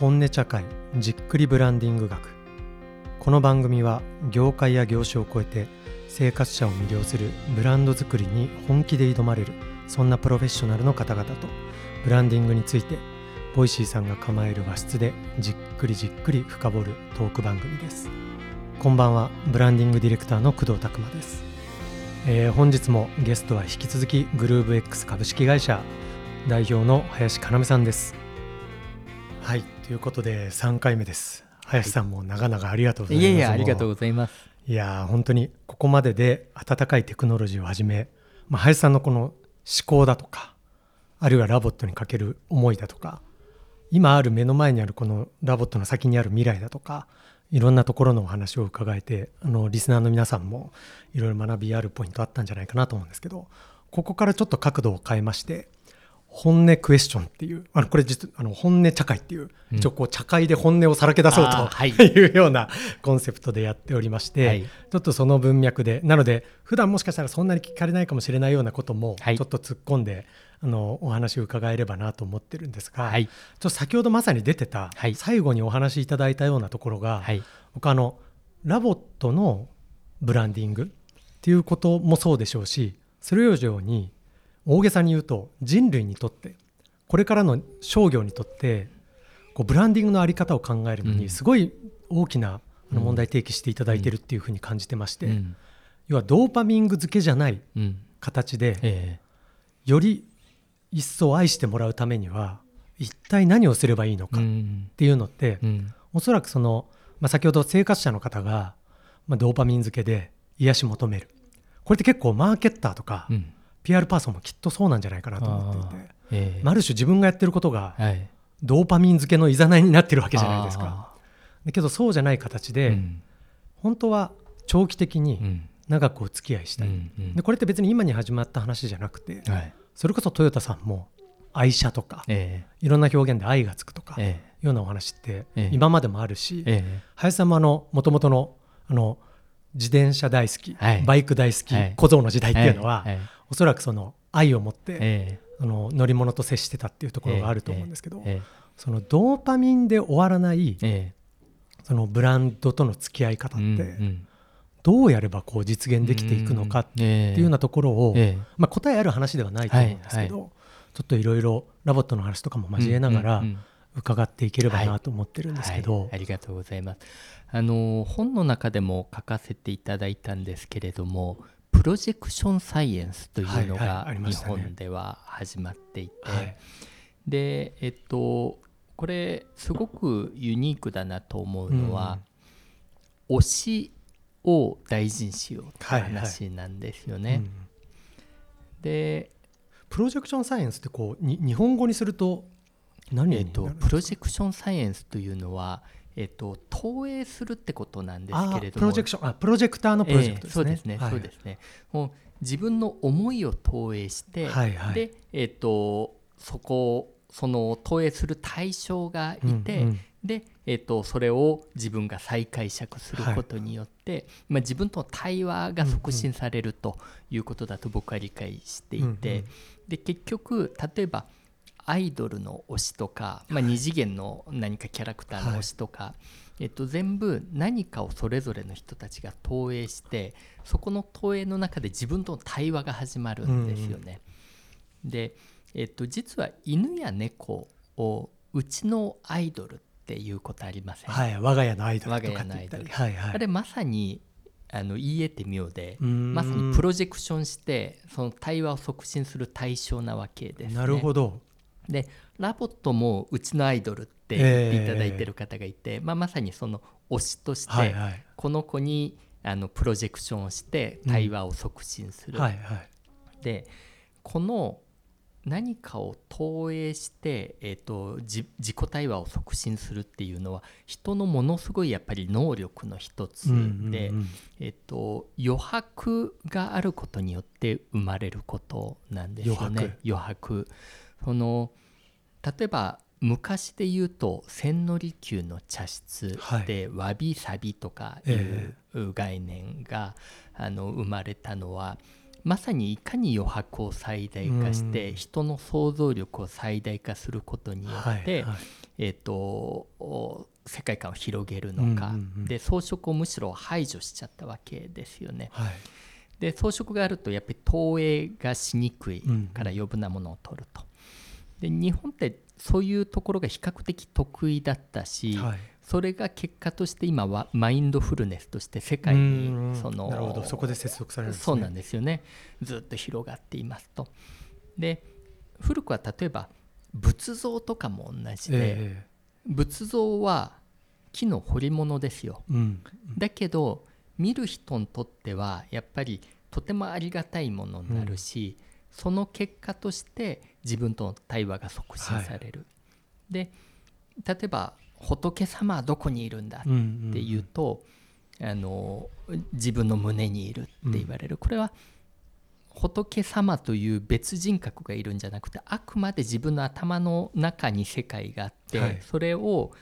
本音茶会じっくりブランディング学。この番組は業界や業種を超えて生活者を魅了するブランド作りに本気で挑まれる、そんなプロフェッショナルの方々とブランディングについてボイシーさんが構える和室でじっくりじっくり深掘るトーク番組です。こんばんは、ブランディングディレクターの工藤拓馬です。本日もゲストは引き続きグルーブ X 株式会社代表の林要さんです。はい、ということで3回目です。林さんも長々ありがとうございます。いやいや、ありがとうございます。いや、本当にここまでで温かいテクノロジーをはじめ、林さんのこの思考だとか、あるいはラボットにかける思いだとか、今ある目の前にあるこのラボットの先にある未来だとか、いろんなところのお話を伺えて、リスナーの皆さんもいろいろ学びあるポイントあったんじゃないかなと思うんですけど、ここからちょっと角度を変えまして、本音クエスチョンっていう、これ実は本音茶会っていう、一応こう茶会で本音をさらけ出そうと、いうようなコンセプトでやっておりまして、はい、ちょっとその文脈で、なので普段もしかしたらそんなに聞かれないかもしれないようなこともちょっと突っ込んで、お話を伺えればなと思ってるんですが、はい、ちょっと先ほどまさに出てた、はい、最後にお話しいただいたようなところが、はい、僕ラボットのブランディングっていうこともそうでしょうし、それ以上に大げさに言うと、人類にとってこれからの商業にとってこうブランディングの在り方を考えるのにすごい大きな問題提起していただいてるっていうふうに感じてまして、要はドーパミング付けじゃない形でより一層愛してもらうためには一体何をすればいいのかっていうのって、おそらく先ほど生活者の方がドーパミン付けで癒し求める、これって結構マーケッターとかPR パーソンもきっとそうなんじゃないかなと思っていて、ある種自分がやってることがドーパミン付けのいざないになってるわけじゃないですか。だけどそうじゃない形で、本当は長期的に長くお付き合いしたい、でこれって別に今に始まった話じゃなくて、それこそトヨタさんも愛車とか、いろんな表現で愛がつくとか、ようなお話って今までもあるし、林さんも元々の自転車大好き、バイク大好き、小僧の時代っていうのは、おそらくその愛を持って、乗り物と接してたっていうところがあると思うんですけど、そのドーパミンで終わらない、そのブランドとの付き合い方って、どうやればこう実現できていくのかっていうようなところを、答えある話ではないと思うんですけど、ちょっといろいろラボットの話とかも交えながら、伺っていければなと思ってるんですけど、ありがとうございます。本の中でも書かせていただいたんですけれども、プロジェクションサイエンスというのが日本では始まっていて、で、これすごくユニークだなと思うのは、推しを大事にしようという話なんですよね。で、プロジェクションサイエンスってこう日本語にすると何になるんですか？プロジェクションサイエンスというのは、投影するってことなんですけれども、プロジェクターのプロジェクトですね。そうですね。もう自分の思いを投影して、で、その投影する対象がいて、で、それを自分が再解釈することによって、自分との対話が促進されるということだと僕は理解していて、で結局例えばアイドルの推しとか、2次元の何かキャラクターの推しとか、全部何かをそれぞれの人たちが投影して、そこの投影の中で自分との対話が始まるんですよね。で、実は犬や猫をうちのアイドルっていうことありません？我が家のアイドルとかって言ったり、あれまさに言えて妙で、まさにプロジェクションしてその対話を促進する対象なわけですね。なるほど。でラボットもうちのアイドルって言っていただいてる方がいて、まさにその推しとして、この子にプロジェクションをして対話を促進する、でこの何かを投影して、自己対話を促進するっていうのは人のものすごいやっぱり能力の一つで、余白があることによって生まれることなんですよね。余白例えば昔で言うと千利休の茶室でわびさびとかいう概念が生まれたのは、まさにいかに余白を最大化して人の想像力を最大化することによって、はいはい、世界観を広げるのか、うんうんうん、で装飾をむしろ排除しちゃったわけですよね、はい、で装飾があるとやっぱり投影がしにくいから余分なものを取ると、で日本ってそういうところが比較的得意だったし、はい、それが結果として今はマインドフルネスとして世界になるほど、そこで接続されるんですね。そうなんですよね。ずっと広がっていますと。で古くは例えば仏像とかも同じで、仏像は木の彫り物ですよ、うん、だけど見る人にとってはやっぱりとてもありがたいものになるし、うん、その結果として自分との対話が促進される、はい、で例えば仏様はどこにいるんだっていうと、うんうんうん、自分の胸にいるって言われる、うん、これは仏様という別人格がいるんじゃなくてあくまで自分の頭の中に世界があって、はい、それを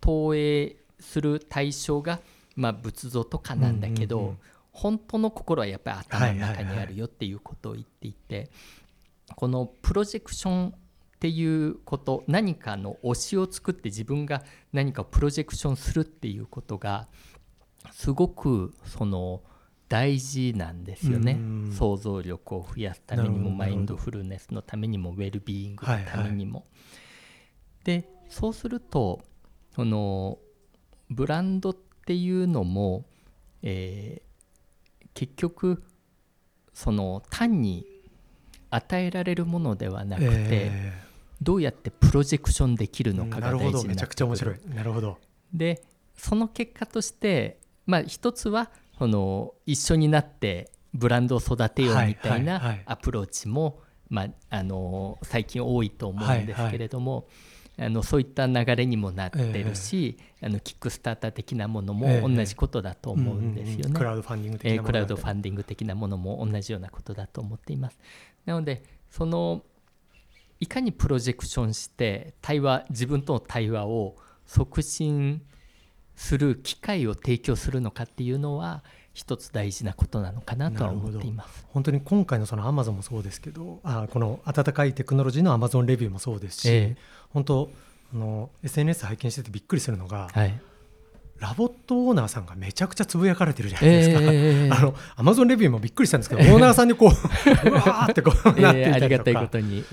投影する対象が、まあ、仏像とかなんだけど、うんうんうん、本当の心はやっぱり頭の中にあるよっていうことを言っていて、はいはいはい、このプロジェクションっていうこと、何かの推しを作って自分が何かをプロジェクションするっていうことがすごくその大事なんですよね。想像力を増やすためにもマインドフルネスのためにもウェルビーイングのためにも、はいはい、でそうするとこのブランドっていうのも、結局その単に与えられるものではなくて、どうやってプロジェクションできるのかが大事になってくる。なるほど、めちゃくちゃ面白い。なるほど。でその結果として、まあ、一つはこの一緒になってブランドを育てようみたいなアプローチも、まあ、最近多いと思うんですけれども、はいはい、そういった流れにもなってるし、キックスターター的なものも同じことだと思うんですよね、クラウドファンディング的なもの、クラウドファンディング的なものも同じようなことだと思っています。なのでそのいかにプロジェクションして自分との対話を促進する機会を提供するのかっていうのは一つ大事なことなのかなとは思っています。本当に今回のそのアマゾンもそうですけど、この温かいテクノロジーのアマゾンレビューもそうですし、本当SNS 拝見しててびっくりするのが、はい、ラボットオーナーさんがめちゃくちゃつぶやかれてるじゃないですか、アマゾンレビューもびっくりしたんですけど、オーナーさんにこううわーってこうなっていたりとか、ありがたいことに、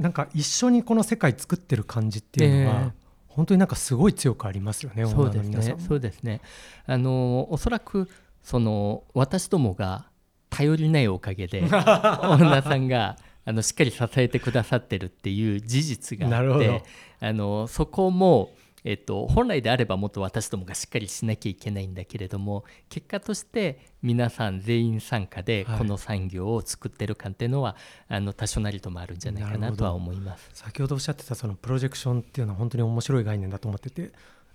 なんか一緒にこの世界作ってる感じっていうのは、本当になんかすごい強くありますよね。そうですね、そうですね。おそらくその私どもが頼りないおかげでオーナーさんがしっかり支えてくださってるっていう事実があって、そこも、本来であればもっと私どもがしっかりしなきゃいけないんだけれども、結果として皆さん全員参加でこの産業を作ってる感っていうのは、多少なりともあるんじゃないかなとは思います。先ほどおっしゃってたそのプロジェクションっていうのは本当に面白い概念だと思ってて、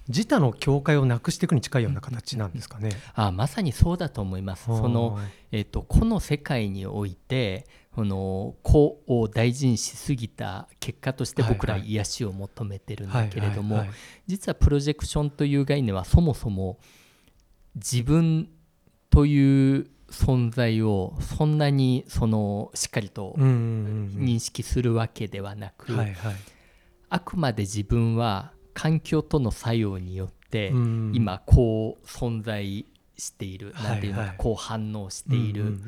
自他の境界をなくしていくに近いような形なんですかね。まさにそうだと思います。その、この世界において個を大事にしすぎた結果として僕ら癒しを求めてるんだけれども、実はプロジェクションという概念はそもそも自分という存在をそんなにしっかりと認識するわけではなく、あくまで自分は環境との作用によって今こう存在している、なんていうのか、こう反応している、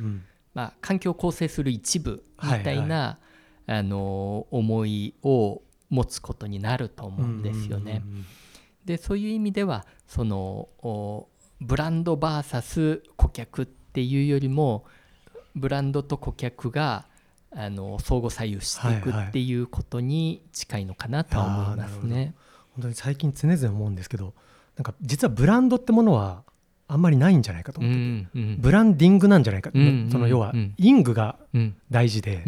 まあ、環境を構成する一部みたいな、思いを持つことになると思うんですよね。でそういう意味ではそのブランド vs 顧客っていうよりも、ブランドと顧客が相互左右していくっていうことに近いのかなとは思いますね、本当に最近常々思うんですけど、なんか実はブランドってものはあんまりないんじゃないかと思ってて、ブランディングなんじゃないか、その要はイングが大事で、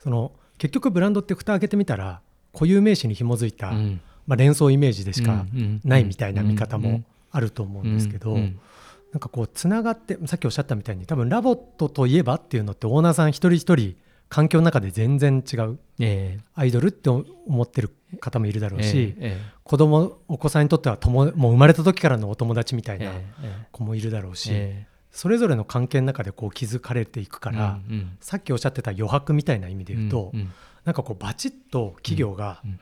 その結局ブランドって蓋開けてみたら固有名詞に紐づいた、まあ連想イメージでしかないみたいな見方もあると思うんですけど、なんかこうつながって、さっきおっしゃったみたいに多分ラボットといえばっていうのってオーナーさん一人一人環境の中で全然違う、アイドルって思ってる方もいるだろうし、お子さんにとってはもう生まれた時からのお友達みたいな子もいるだろうし、それぞれの関係の中でこう気づかれていくから、うんうん、さっきおっしゃってた余白みたいな意味で言うと、うんうん、なんかこうバチッと企業が、うんうん、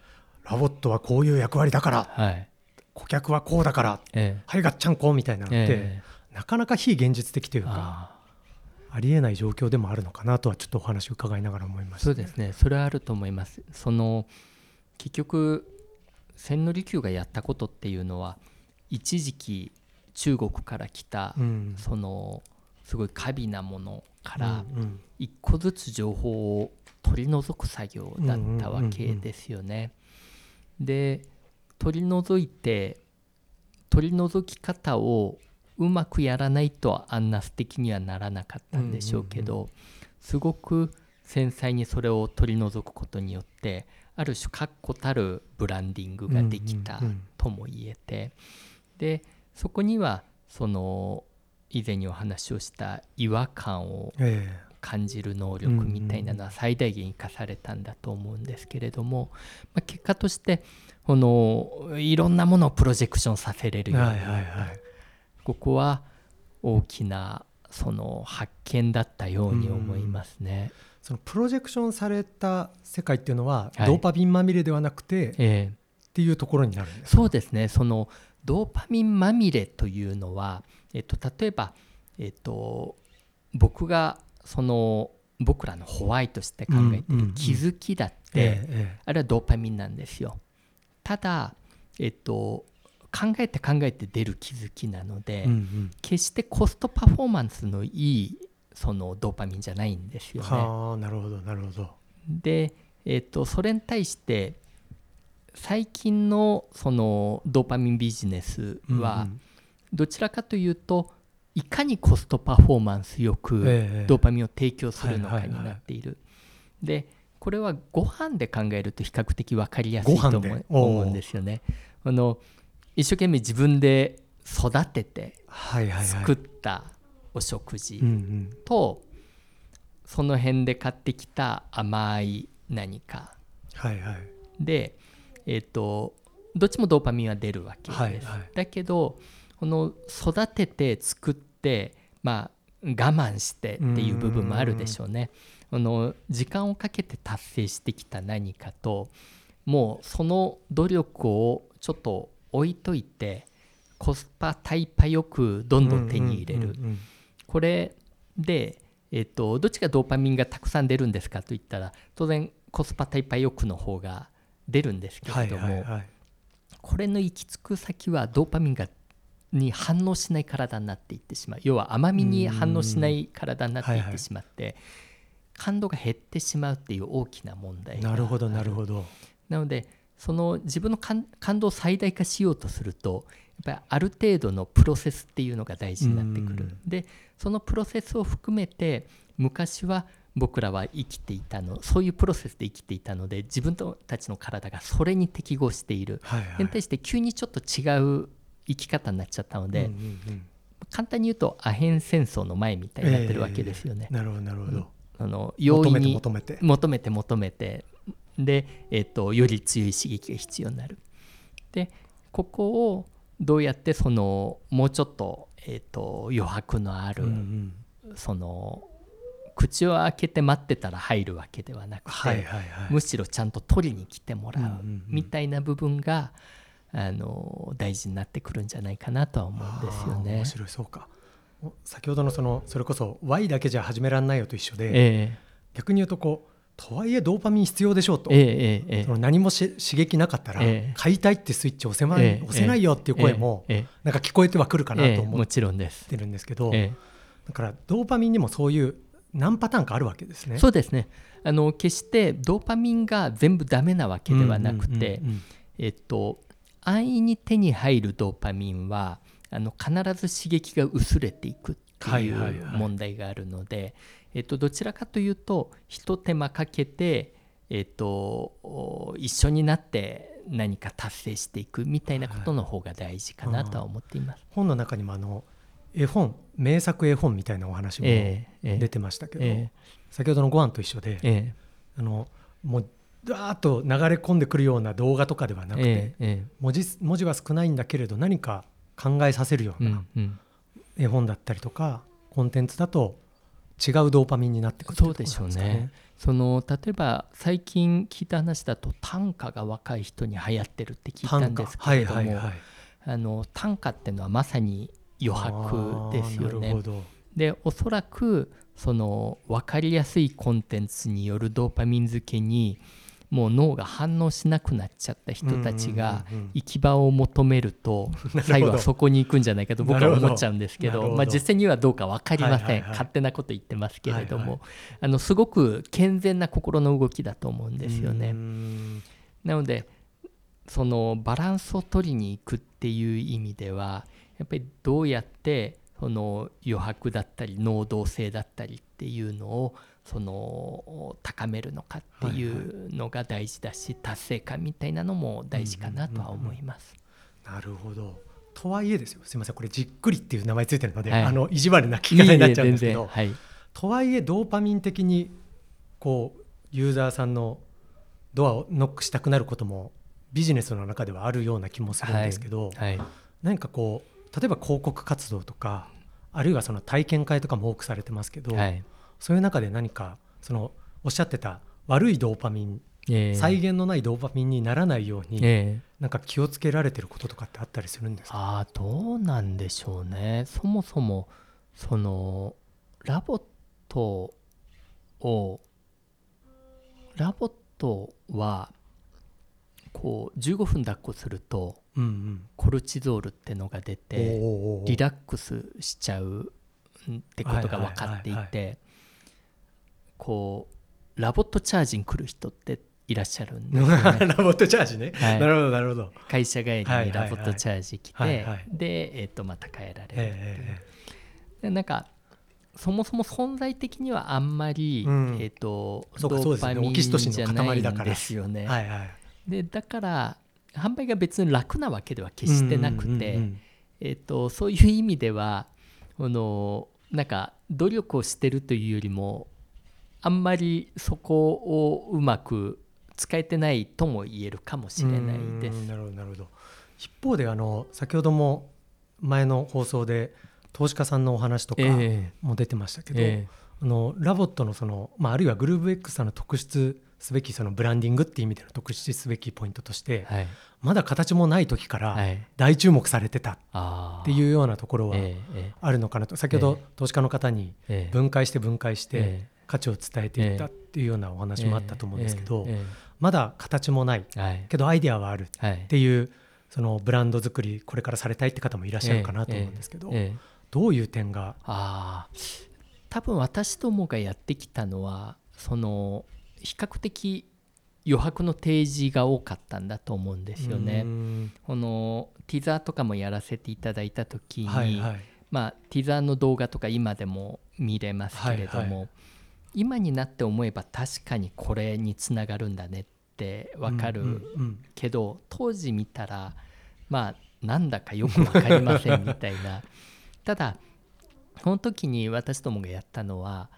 ロボットはこういう役割だから、はい、顧客はこうだから、はいガッチャンコみたいなのって、なかなか非現実的というかありえない状況でもあるのかなとはちょっとお話を伺いながら思いました、ね、そうですね、それはあると思います。その結局千利休がやったことっていうのは一時期中国から来た、うん、そのすごい過敏なものから一個ずつ情報を取り除く作業だったわけですよね、うんうんうんうん、で取り除き方をうまくやらないとあんな素敵にはならなかったんでしょうけど、うんうんうん、すごく繊細にそれを取り除くことによってある種確固たるブランディングができたとも言えて、うんうんうん、でそこにはその以前にお話をした違和感を感じる能力みたいなのは最大限生かされたんだと思うんですけれども、まあ、結果としてこのいろんなものをプロジェクションさせれるようになった、はいはいはい、ここは大きなその発見だったように思いますね。そのプロジェクションされた世界っていうのはドーパミンまみれではなくて、っていうところになるんですか？そうですね、そのドーパミンまみれというのは、例えば、僕がその僕らのホワイトして考えている気づきだって、あれはドーパミンなんですよ。ただ、考えて出る気づきなので、うんうん、決してコストパフォーマンスのいいそのドーパミンじゃないんですよね。はあ、なるほどなるほど。で、それに対して最近のそのドーパミンビジネスはどちらかというといかにコストパフォーマンスよくドーパミンを提供するのかになっている。でこれはご飯で考えると比較的分かりやすいと思うんですよね。あの一生懸命自分で育てて作ったお食事とその辺で買ってきた甘い何かでどっちもドーパミンは出るわけです、はいはい、だけどこの育てて作って、まあ、我慢してっていう部分もあるでしょうね。この時間をかけて達成してきた何かともうその努力をちょっと置いといてコスパタイパよくどんどん手に入れる、うんうんうんうん、これで、どっちがドーパミンがたくさん出るんですかといったら当然コスパタイパよくの方が出るんですけれども、はいはいはい、これの行き着く先はドーパミンに反応しない体になっていってしまう。要は甘みに反応しない体になっていってしまって、はいはい、感度が減ってしまうっていう大きな問題がある。なるほどなるほど。なのでその自分の感動を最大化しようとするとやっぱりある程度のプロセスっていうのが大事になってくる。でそのプロセスを含めて昔は僕らは生きていたのそういうプロセスで生きていたので自分たちの体がそれに適合している、はいはい、に対して急にちょっと違う生き方になっちゃったので、うんうんうん、簡単に言うとアヘン戦争の前みたいになってるわけですよね。なるほどなるほど。あの容易に求めてで、より強い刺激が必要になる。でここをどうやってそのもうちょっと、余白のある、うんうん、その口を開けて待ってたら入るわけではなくて、はいはいはい、むしろちゃんと取りに来てもらうみたいな部分が、うんうんうん、大事になってくるんじゃないかなとは思うんですよね。面白い。そうか、先ほどの それこそ Y だけじゃ始めらんないよと一緒で、逆に言うとこうとはいえドーパミン必要でしょうと、その何も刺激なかったら、買いたいってスイッチ押せないよっていう声もなんか聞こえてはくるかなと思ってるんですけど、だからドーパミンにもそういう何パターンかあるわけですね。そうですね、決してドーパミンが全部ダメなわけではなくて、安易に手に入るドーパミンは必ず刺激が薄れていくっていう問題があるので、はいはいはい、どちらかというとひと手間かけて、一緒になって何か達成していくみたいなことの方が大事かなとは思っています、はい、本の中にも名作絵本みたいなお話も出てましたけど、先ほどのご飯と一緒で、もうダーッと流れ込んでくるような動画とかではなくて、文字は少ないんだけれど何か考えさせるような絵本だったりとか、コンテンツだと違うドーパミンになってくるということなんですかね。その例えば最近聞いた話だと短歌が若い人に流行ってるって聞いたんですけれども、はいはいはい、短歌っていうのはまさに余白ですよね。でおそらくその分かりやすいコンテンツによるドーパミン付けにもう脳が反応しなくなっちゃった人たちが行き場を求めると最後はそこに行くんじゃないかと僕は思っちゃうんですけ ど、まあ、実際にはどうか分かりません、はいはいはい、勝手なこと言ってますけれども、はいはい、すごく健全な心の動きだと思うんですよね。なのでそのバランスを取りに行くっていう意味ではやっぱりどうやってその余白だったり能動性だったりっていうのをその高めるのかっていうのが大事だし、はいはい、達成感みたいなのも大事かなとは思います、うんうんうん、なるほど。とはいえですよ、すいません、これじっくりっていう名前ついてるので、はい、意地悪な聞き方になっちゃうんですけど、はい、とはいえドーパミン的にこうユーザーさんのドアをノックしたくなることもビジネスの中ではあるような気もするんですけど、はいはい、なんかこう例えば広告活動とかあるいはその体験会とかも多くされてますけど、はい、そういう中で何かそのおっしゃってた悪いドーパミン、際限のないドーパミンにならないように、なんか気をつけられてることとかってあったりするんですか？どうなんでしょうね。そもそもそのラボットはこう15分抱っこするとコルチゾールってのが出てリラックスしちゃうってことが分かっていて、こうラボットチャージに来る人っていらっしゃるんですよね。ラボットチャージね、はい、なるほどなるほど。会社帰りにラボットチャージ来てでまた帰られるっていう、でなんかそもそも存在的にはあんまりドーパミンじゃないんですよね。はいはい。でだから販売が別に楽なわけでは決してなくて、そういう意味ではなんか努力をしてるというよりもあんまりそこをうまく使えてないとも言えるかもしれないです。なるほどなるほど。一方で先ほども前の放送で投資家さんのお話とかも出てましたけど、ラボットのその、まあ、あるいはグルーブ X さんの特質すべきそのブランディングっていう意味での特筆すべきポイントとして、はい、まだ形もない時から大注目されてたっていうようなところはあるのかなと。先ほど投資家の方に分解して価値を伝えていったっていうようなお話もあったと思うんですけど、まだ形もないけどアイデアはあるっていうそのブランド作りこれからされたいって方もいらっしゃるかなと思うんですけど、どういう点が？多分私どもがやってきたのはその比較的余白の提示が多かったんだと思うんですよね。このティザーとかもやらせていただいた時に、はいはい、まあ、ティザーの動画とか今でも見れますけれども、はいはい、今になって思えば確かにこれにつながるんだねって分かるけど、当時見たらまあなんだかよく分かりませんみたいなただこの時に私どもがやったのは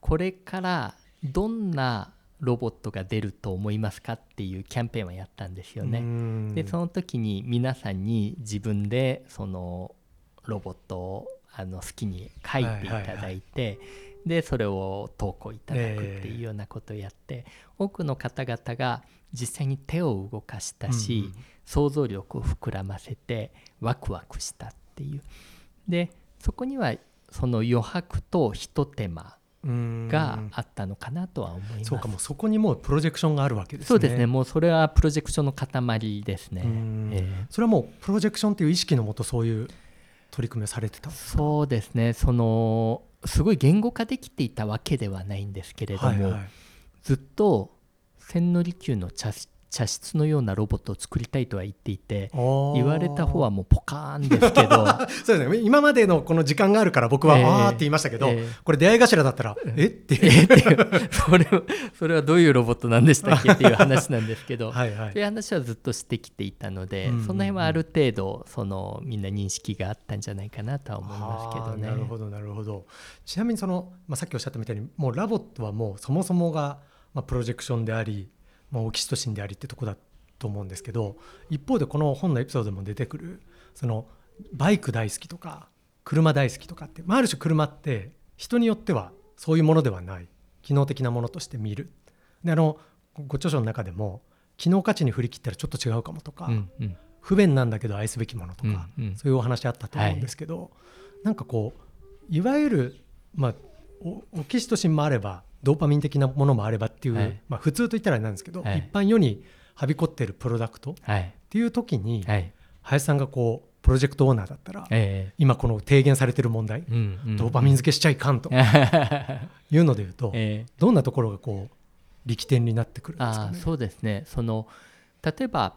これからどんなロボットが出ると思いますかっていうキャンペーンはやったんですよね。でその時に皆さんに自分でそのロボットを好きに書いていただいて、はいはいはい、でそれを投稿いただくっていうようなことをやって、多くの方々が実際に手を動かしたし、想像力を膨らませてワクワクしたっていう。でそこにはその余白とひと手間があったのかなとは思います。そうか、もうそこにもうプロジェクションがあるわけですね。そうですね、もうそれはプロジェクションの塊ですね。それはもうプロジェクションという意識のもとそういう取り組みをされてたんですか？そうですね、そのすごい言語化できていたわけではないんですけれども、はいはい、ずっと千利休の茶室のようなロボットを作りたいとは言っていて、言われた方はもうポカーンですけどそうですね、今までのこの時間があるから僕はあーって言いましたけど、これ出会い頭だったらえってそれはどういうロボットなんでしたっけっていう話なんですけどはい、はい、そういう話はずっとしてきていたので、その辺はある程度そのみんな認識があったんじゃないかなとは思いますけどね。なるほどなるほど。ちなみにその、まあ、さっきおっしゃったみたいにもうラボットはもうそもそもが、まあ、プロジェクションでありオキシトシンでありってとこだと思うんですけど、一方でこの本のエピソードでも出てくるそのバイク大好きとか車大好きとかって、ある種車って人によってはそういうものではない機能的なものとして見る。で、ご著書の中でも機能価値に振り切ったらちょっと違うかもとか、うんうん、不便なんだけど愛すべきものとか、うんうん、そういうお話あったと思うんですけど、はい、なんかこういわゆる、オキシトシンもあればドーパミン的なものもあればっていう、はい普通といったらなんですけど、はい、一般世にはびこっているプロダクトっていう時に、はい、林さんがこうプロジェクトオーナーだったら、今この提言されている問題、うんうん、ドーパミン付けしちゃいかんというのでいうと、どんなところがこう力点になってくるんですかね。そうですね。例えば、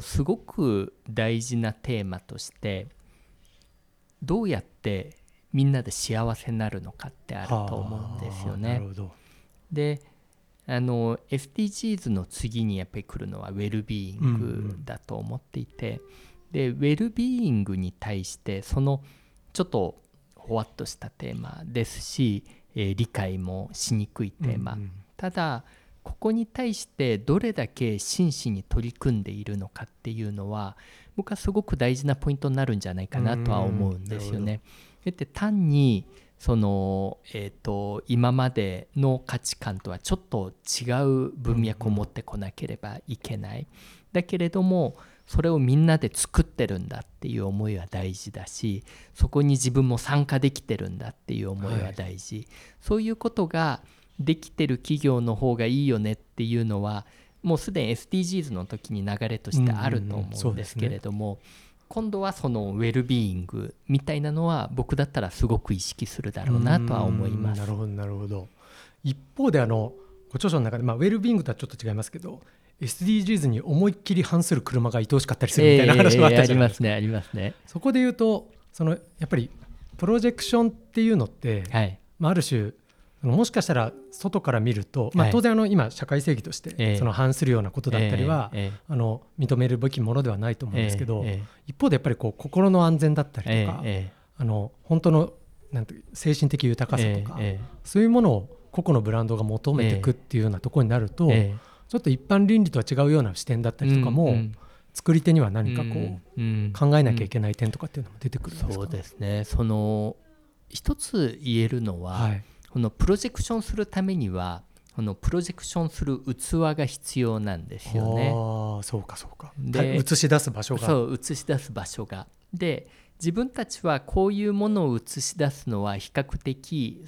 すごく大事なテーマとしてどうやってみんなで幸せになるのかってあると思うんですよね。なるほど。で、SDGs の次にやっぱり来るのはウェルビーイングだと思っていて、でウェルビーイングに対してそのちょっとほわっとしたテーマですし、理解もしにくいテーマ、ただここに対してどれだけ真摯に取り組んでいるのかっていうのは僕はすごく大事なポイントになるんじゃないかなとは思うんですよね。で単に今までの価値観とはちょっと違う文脈を持ってこなければいけない、だけれどもそれをみんなで作ってるんだっていう思いは大事だし、そこに自分も参加できてるんだっていう思いは大事、はい、そういうことができてる企業の方がいいよねっていうのはもうすでに SDGs の時に流れとしてあると思うんですけれども、今度はそのウェルビーイングみたいなのは僕だったらすごく意識するだろうなとは思います。なるほどなるほど。一方でご著書の中で、ウェルビーイングとはちょっと違いますけど SDGs に思いっきり反する車が愛おしかったりするみたいな話もあったじゃないですか。ありますねありますね。そこで言うとやっぱりプロジェクションっていうのって、はいある種もしかしたら外から見ると、当然今社会正義として反するようなことだったりは認めるべきものではないと思うんですけど、一方でやっぱり心の安全だったりとか本当の精神的豊かさとかそういうものを個々のブランドが求めていくっていうようなところになると、ちょっと一般倫理とは違うような視点だったりとかも作り手には何か考えなきゃいけない点とかっていうのも出てくるんですかね。そうですね。一つ言えるのは、このプロジェクションするためにはプロジェクションする器が必要なんですよね。そうかそうか。で映し出す場所が映し出す場所がで、自分たちはこういうものを映し出すのは比較的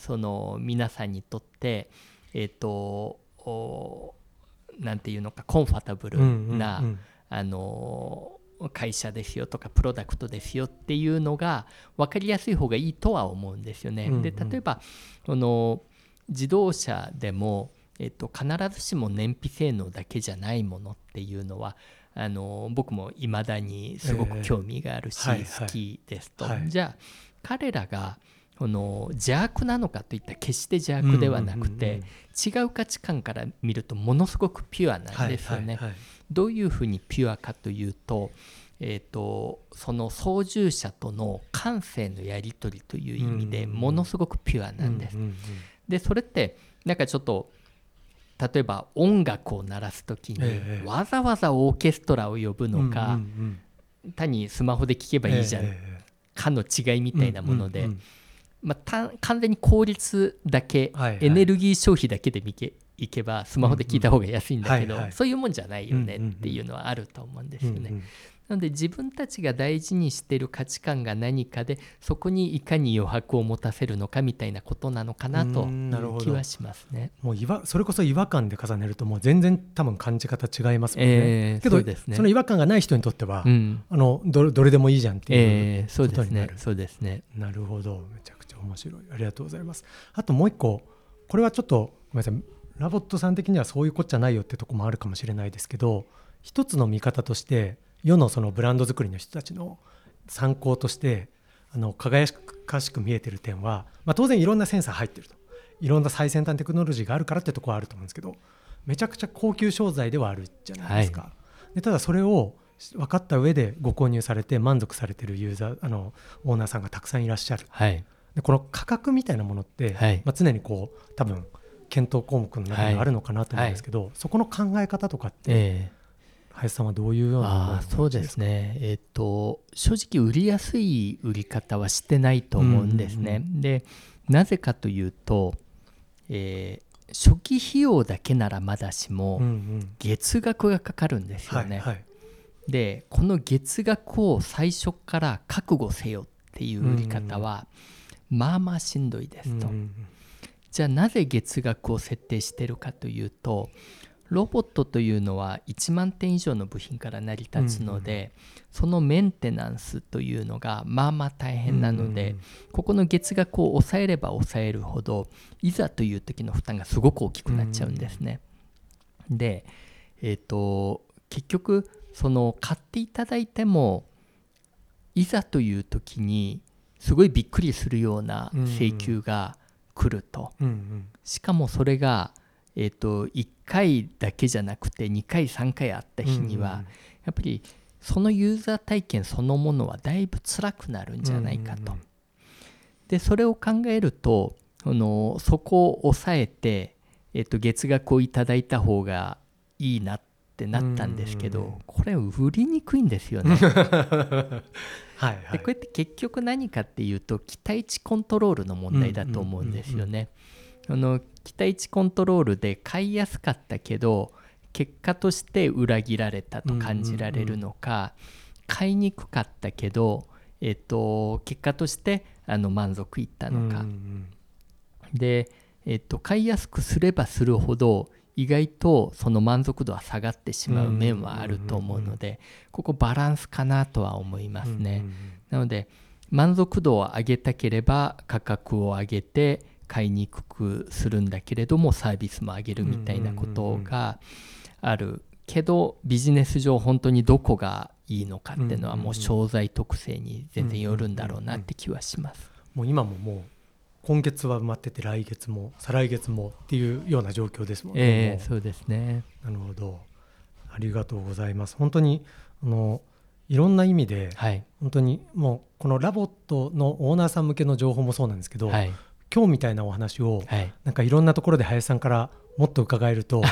皆さんにとってなんていうのかコンファタブルな、会社ですよとかプロダクトですよっていうのが分かりやすい方がいいとは思うんですよね。で例えば自動車でも、必ずしも燃費性能だけじゃないものっていうのは僕もいまだにすごく興味があるし、好きですと、じゃあ彼らが邪悪なのかといったら決して邪悪ではなくて、違う価値観から見るとものすごくピュアなんですよね。どういうふうにピュアかというと、その操縦者との感性のやり取りという意味でものすごくピュアなんです。でそれってなんかちょっと例えば音楽を鳴らすときにわざわざオーケストラを呼ぶのか、単にスマホで聴けばいいじゃんかの違いみたいなもので、完全に効率だけ、エネルギー消費だけでいけばスマホで聞いた方が安いんだけど、そういうもんじゃないよねっていうのはあると思うんですよね。なので自分たちが大事にしている価値観が何かで、そこにいかに余白を持たせるのかみたいなことなのかなという気はしますね。それこそ違和感で重ねるともう全然多分感じ方違いますもんね。けど その違和感がない人にとっては、どれでもいいじゃんっていうことになる。そうですね。なるほど。めちゃくちゃ面白い。ありがとうございます。あともう一個、これはちょっとごめんなさい、ラボットさん的にはそういうこっちゃないよってとこもあるかもしれないですけど、一つの見方として世のそのブランド作りの人たちの参考として輝かしく見えてる点は、当然いろんなセンサー入ってると、いろんな最先端テクノロジーがあるからってとこはあると思うんですけど、めちゃくちゃ高級商材ではあるじゃないですか、でただそれを分かった上でご購入されて満足されてるユーザーオーナーさんがたくさんいらっしゃる、でこの価格みたいなものって、常に多分検討項目の中にあるのかなと思うんですけど、そこの考え方とかって、林さんはどういうようなですか？そうですね、正直売りやすい売り方はしてないと思うんですね、うんうんうん、でなぜかというと、初期費用だけならまだしも、うんうん、月額がかかるんですよね、はいはい、でこの月額を最初から覚悟せよっていう売り方は、うんうん、まあまあしんどいですと、うんうん、じゃあなぜ月額を設定してるかというと、ロボットというのは1万点以上の部品から成り立つので、うんうん、そのメンテナンスというのがまあまあ大変なので、うんうんうん、ここの月額を抑えれば抑えるほどいざという時の負担がすごく大きくなっちゃうんですね、うんうん、で、結局その買っていただいてもいざという時にすごいびっくりするような請求が来ると、うんうんうんうん、しかもそれが1回だけじゃなくて2回3回あった日には、うんうんうん、やっぱりそのユーザー体験そのものはだいぶ辛くなるんじゃないかと、うんうんうん、でそれを考えるとそこを抑えて、月額をいただいた方がいいなってなったんですけど、うんうんうん、これ売りにくいんですよねはい、はい、でこうやって結局何かっていうと期待値コントロールの問題だと思うんですよね、うんうんうんうん、期待値コントロールで買いやすかったけど結果として裏切られたと感じられるのか、うんうんうん、買いにくかったけど、結果として満足いったのか、うんうん、で、買いやすくすればするほど意外とその満足度は下がってしまう面はあると思うので、うんうんうん、ここバランスかなとは思いますね、うんうんうん、なので満足度を上げたければ価格を上げて買いにくくするんだけれどもサービスも上げるみたいなことがあるけど、ビジネス上本当にどこがいいのかっていうのはもう商材特性に全然よるんだろうなって気はします。もう今も今月は埋まってて来月も再来月もっていうような状況ですもんね。そうですね。なるほど、ありがとうございます。本当にいろんな意味で、はい、本当にもうこのラボットのオーナーさん向けの情報もそうなんですけど、はい、今日みたいなお話を、はい、なんかいろんなところで林さんからもっと伺えると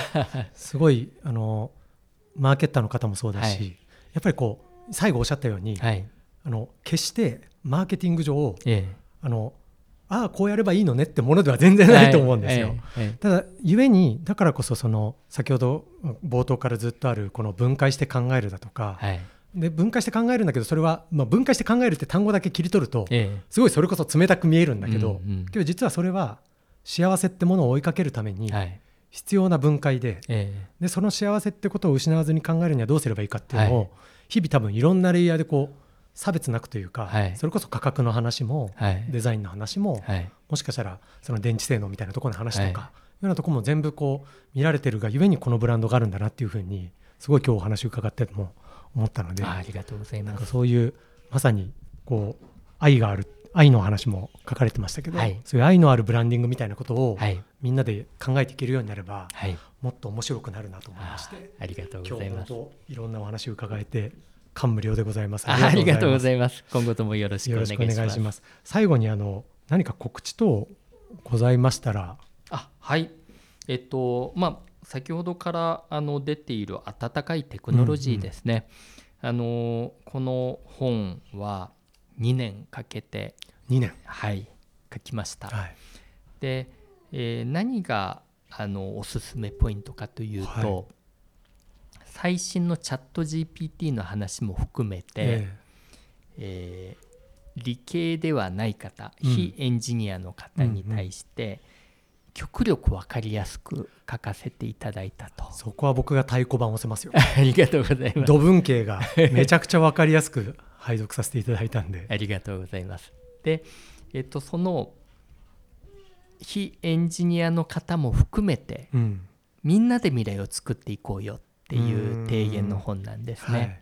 すごいマーケッターの方もそうだし、はい、やっぱりこう最後おっしゃったように、はい、決してマーケティング上、ああこうやればいいのねってものでは全然ないと思うんですよ、はいはい、ただゆえにだからこそ先ほど冒頭からずっとあるこの分解して考えるだとか、はい、で分解して考えるんだけどそれは、分解して考えるって単語だけ切り取るとすごいそれこそ冷たく見えるんだけど、けど実はそれは幸せってものを追いかけるために必要な分解 でその幸せってことを失わずに考えるにはどうすればいいかっていうのを日々多分いろんなレイヤーでこう差別なくというか、それこそ価格の話もデザインの話ももしかしたらその電池性能みたいなところの話とかいうようなところも全部こう見られてるがゆえにこのブランドがあるんだなっていうふうにすごい今日お話伺っても思ったので、ありがとうございます。なんかそういうまさにこう愛がある、愛の話も書かれてましたけど、はい、そういう愛のあるブランディングみたいなことをみんなで考えていけるようになれば、はい、もっと面白くなるなと思いまして、ありがとうございます。今日もいろんなお話を伺えて感無量でございます。ありがとうございます。今後ともよろしくお願いします。よろしくお願いします。最後に何か告知等ございましたら。はい、先ほどから出ている温かいテクノロジーですね、うんうん、この本は2年かけてはい、書きました、はい、で、何がおすすめポイントかというと、はい、最新のチャット GPT の話も含めて、理系ではない方、うん、非エンジニアの方に対して、うんうん、極力分かりやすく書かせていただいたと。そこは僕が太鼓判を押せますよありがとうございます。土文系がめちゃくちゃ分かりやすく配読させていただいたんでありがとうございます。で、その非エンジニアの方も含めて、うん、みんなで未来を作っていこうよっていう提言の本なんですね、はい、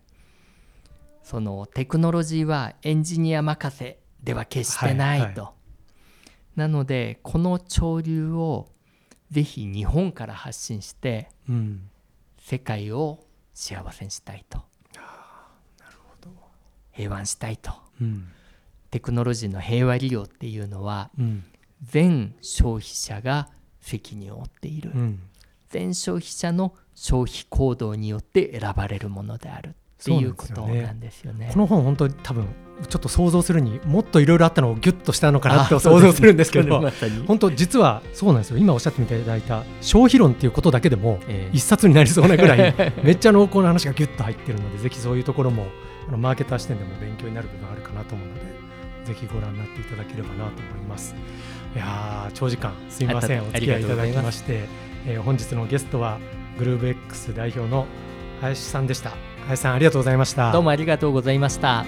そのテクノロジーはエンジニア任せでは決してないと、はいはい、なのでこの潮流をぜひ日本から発信して、うん、世界を幸せにしたいと、なるほど、平和にしたいと、うん、テクノロジーの平和利用っていうのは、うん、全消費者が責任を負っている、うん、全消費者の消費行動によって選ばれるものであるっていうことなんですよね。この本本当に多分ちょっと想像するにもっといろいろあったのをギュッとしたのかなって想像するんですけど、本当実はそうなんですよ。今おっしゃっていただいた消費論っていうことだけでも一冊になりそうなぐらいめっちゃ濃厚な話がギュッと入ってるのでぜひそういうところもマーケター視点でも勉強になる部分があるかなと思うのでぜひご覧になっていただければなと思います。いや長時間すいませんお付き合いいただきまして、本日のゲストはグルーブ X 代表の林さんでした。林さんありがとうございました。どうもありがとうございました。